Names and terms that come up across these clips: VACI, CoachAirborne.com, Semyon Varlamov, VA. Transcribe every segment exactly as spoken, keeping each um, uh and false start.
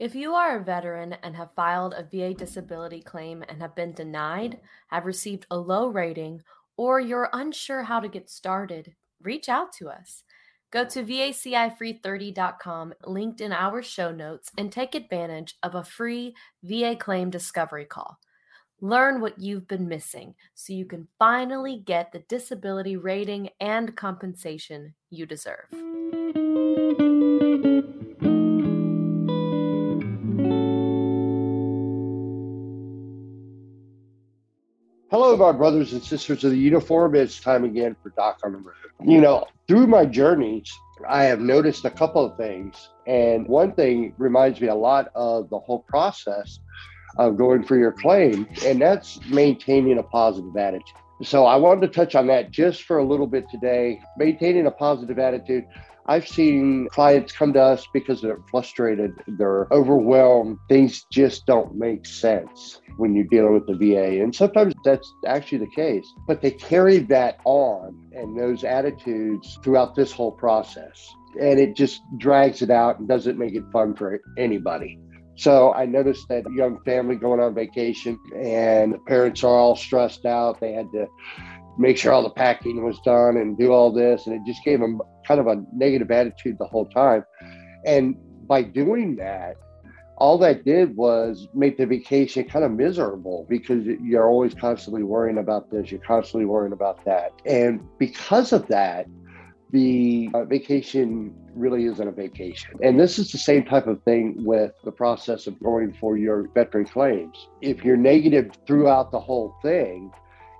If you are a veteran and have filed a V A disability claim and have been denied, have received a low rating, or you're unsure how to get started, reach out to us. Go to V A C I free thirty dot com, linked in our show notes, and take advantage of a free V A claim discovery call. Learn what you've been missing so you can finally get the disability rating and compensation you deserve. Hello, my brothers and sisters of the uniform. It's time again for Doc on the Road. You know, through my journeys, I have noticed a couple of things. And one thing reminds me a lot of the whole process of going for your claim, and that's maintaining a positive attitude. So I wanted to touch on that just for a little bit today. Maintaining a positive attitude. I've seen clients come to us because they're frustrated, they're overwhelmed, things just don't make sense when you're dealing with the V A. And sometimes that's actually the case, but they carry that on and those attitudes throughout this whole process. And it just drags it out and doesn't make it fun for anybody. So I noticed that young family going on vacation and the parents are all stressed out. They had to make sure all the packing was done and do all this. And it just gave them kind of a negative attitude the whole time. And by doing that, all that did was make the vacation kind of miserable because you're always constantly worrying about this. You're constantly worrying about that. And because of that, the uh, vacation really isn't a vacation. And this is the same type of thing with the process of going for your veteran claims. If you're negative throughout the whole thing,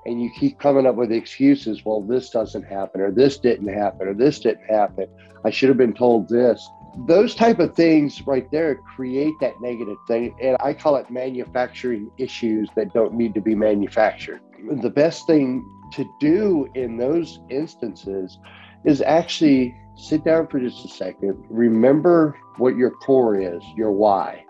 and you keep coming up with excuses, well, this doesn't happen, or this didn't happen, or this didn't happen, I should have been told this. Those type of things right there create that negative thing. And I call it manufacturing issues that don't need to be manufactured. The best thing to do in those instances is actually sit down for just a second. Remember what your core is, your why.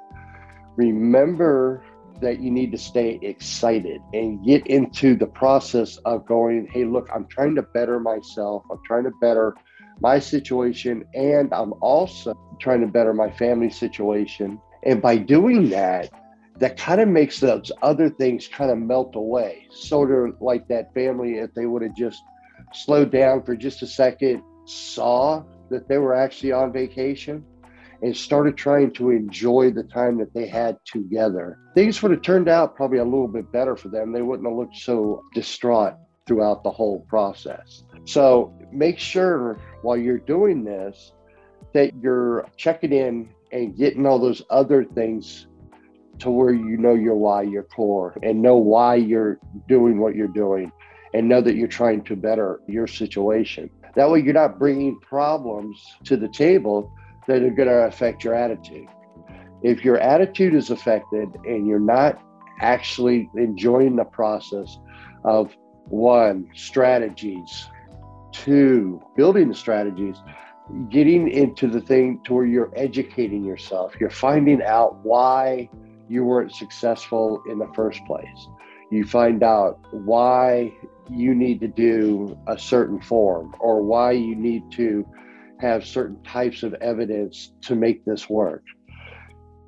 Remember that you need to stay excited and get into the process of going, hey, look, I'm trying to better myself. I'm trying to better my situation. And I'm also trying to better my family situation. And by doing that, that kind of makes those other things kind of melt away. Sort of like that family, if they would have just slowed down for just a second, saw that they were actually on vacation, and started trying to enjoy the time that they had together, things would have turned out probably a little bit better for them. They wouldn't have looked so distraught throughout the whole process. So make sure while you're doing this, that you're checking in and getting all those other things to where you know your why, your core, and know why you're doing what you're doing, and know that you're trying to better your situation. That way you're not bringing problems to the table that are going to affect your attitude. If your attitude is affected and you're not actually enjoying the process of one, strategies, two, building the strategies, getting into the thing to where you're educating yourself, you're finding out why you weren't successful in the first place. You find out why you need to do a certain form or why you need to have certain types of evidence to make this work,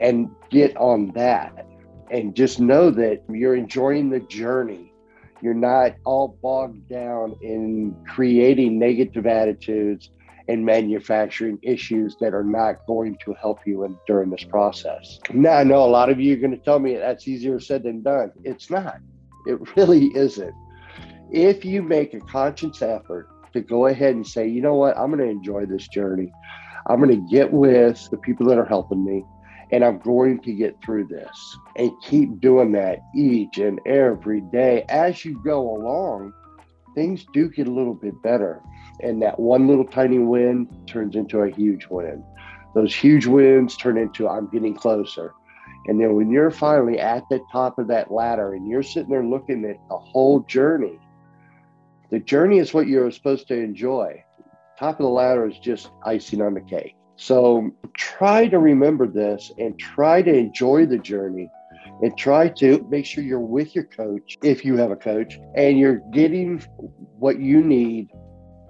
and get on that and just know that you're enjoying the journey. You're not all bogged down in creating negative attitudes and manufacturing issues that are not going to help you in, during this process. Now, I know a lot of you are going to tell me that's easier said than done. It's not. It really isn't. If you make a conscious effort to go ahead and say, you know what, I'm going to enjoy this journey. I'm going to get with the people that are helping me, and I'm going to get through this, and keep doing that each and every day. As you go along, things do get a little bit better. And that one little tiny win turns into a huge win. Those huge wins turn into I'm getting closer. And then when you're finally at the top of that ladder and you're sitting there looking at the whole journey, the journey is what you're supposed to enjoy. Top of the ladder is just icing on the cake. So try to remember this and try to enjoy the journey, and try to make sure you're with your coach, if you have a coach, and you're getting what you need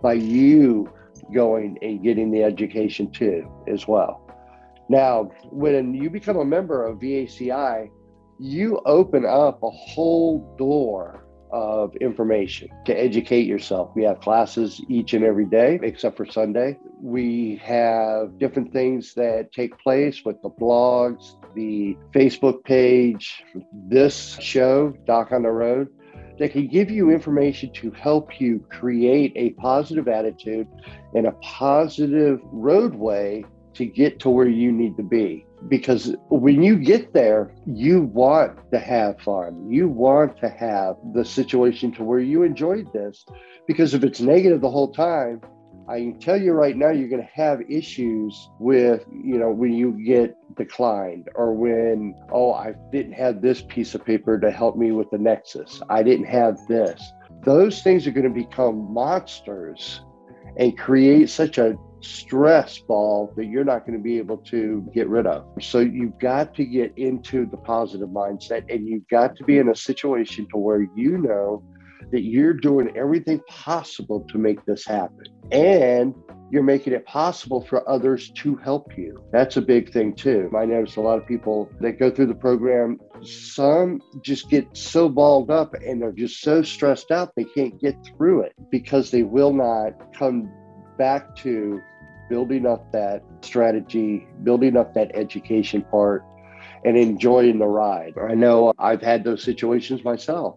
by you going and getting the education too as well. Now, when you become a member of V A C I, you open up a whole door of information to educate yourself. We have classes each and every day, except for Sunday. We have different things that take place with the blogs, the Facebook page, this show, Doc on the Road, that can give you information to help you create a positive attitude and a positive roadway to get to where you need to be. Because when you get there, you want to have fun. You want to have the situation to where you enjoyed this. Because if it's negative the whole time, I can tell you right now, you're going to have issues with, you know, when you get declined or when, oh, I didn't have this piece of paper to help me with the nexus. I didn't have this. Those things are going to become monsters and create such a stress ball that you're not going to be able to get rid of. So you've got to get into the positive mindset, and you've got to be in a situation to where you know that you're doing everything possible to make this happen, and you're making it possible for others to help you. That's a big thing too. I notice a lot of people that go through the program, some just get so balled up and they're just so stressed out they can't get through it because they will not come back to building up that strategy, building up that education part, and enjoying the ride. I know I've had those situations myself.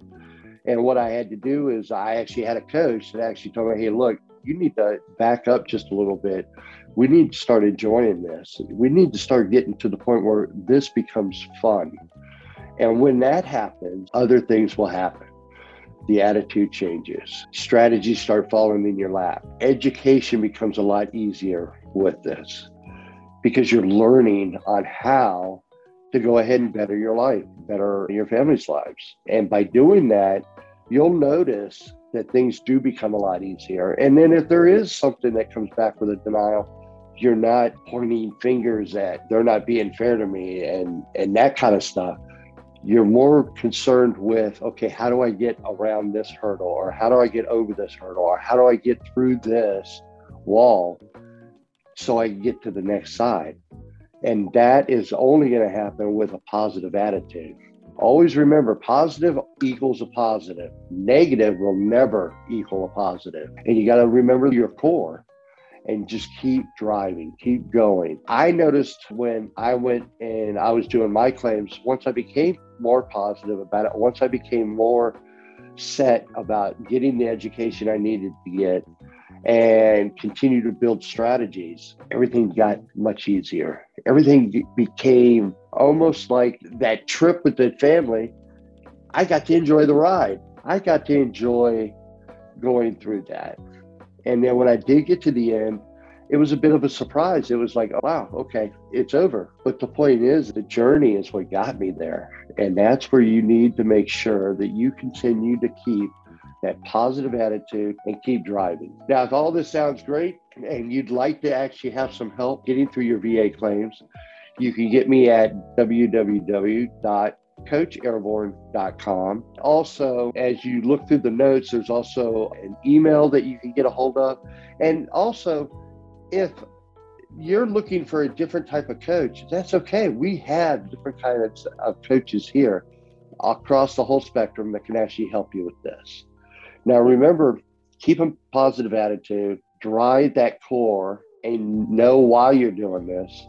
And what I had to do is I actually had a coach that actually told me, hey, look, you need to back up just a little bit. We need to start enjoying this. We need to start getting to the point where this becomes fun. And when that happens, other things will happen. The attitude changes. Strategies start falling in your lap. Education becomes a lot easier with this because you're learning on how to go ahead and better your life, better your family's lives. And by doing that, you'll notice that things do become a lot easier. And then if there is something that comes back with a denial, you're not pointing fingers at, they're not being fair to me and, and that kind of stuff. You're more concerned with, okay, how do I get around this hurdle? Or how do I get over this hurdle? Or how do I get through this wall so I can get to the next side? And that is only going to happen with a positive attitude. Always remember, positive equals a positive. Negative will never equal a positive. And you got to remember your core and just keep driving, keep going. I noticed when I went and I was doing my claims, once I became more positive about it, once I became more set about getting the education I needed to get and continue to build strategies, everything got much easier. Everything became almost like that trip with the family. I got to enjoy the ride. I got to enjoy going through that. And then when I did get to the end, it was a bit of a surprise. It was like, oh, wow, okay, it's over. But the point is, the journey is what got me there. And that's where you need to make sure that you continue to keep that positive attitude and keep driving. Now, if all this sounds great and you'd like to actually have some help getting through your V A claims, you can get me at w w w dot coach airborne dot com. Also, as you look through the notes, there's also an email that you can get a hold of. And also, if you're looking for a different type of coach, that's okay. We have different kinds of coaches here across the whole spectrum that can actually help you with this. Now, remember, keep a positive attitude, drive that core, and know why you're doing this,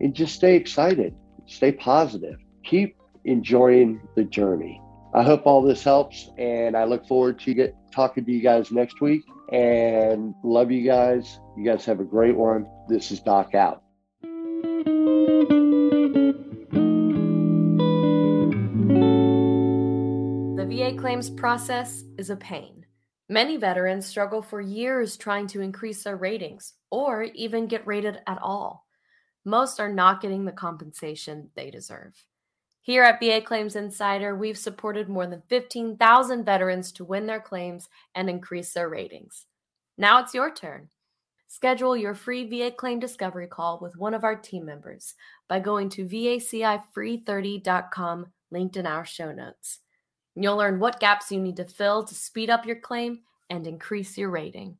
and just stay excited, stay positive, keep enjoying the journey. I hope all this helps, and I look forward to get talking to you guys next week, and love you guys. You guys have a great one. This is Doc out. The V A claims process is a pain. Many veterans struggle for years trying to increase their ratings or even get rated at all. Most are not getting the compensation they deserve. Here at V A Claims Insider, we've supported more than fifteen thousand veterans to win their claims and increase their ratings. Now it's your turn. Schedule your free V A claim discovery call with one of our team members by going to V A C I free thirty dot com, linked in our show notes. You'll learn what gaps you need to fill to speed up your claim and increase your rating.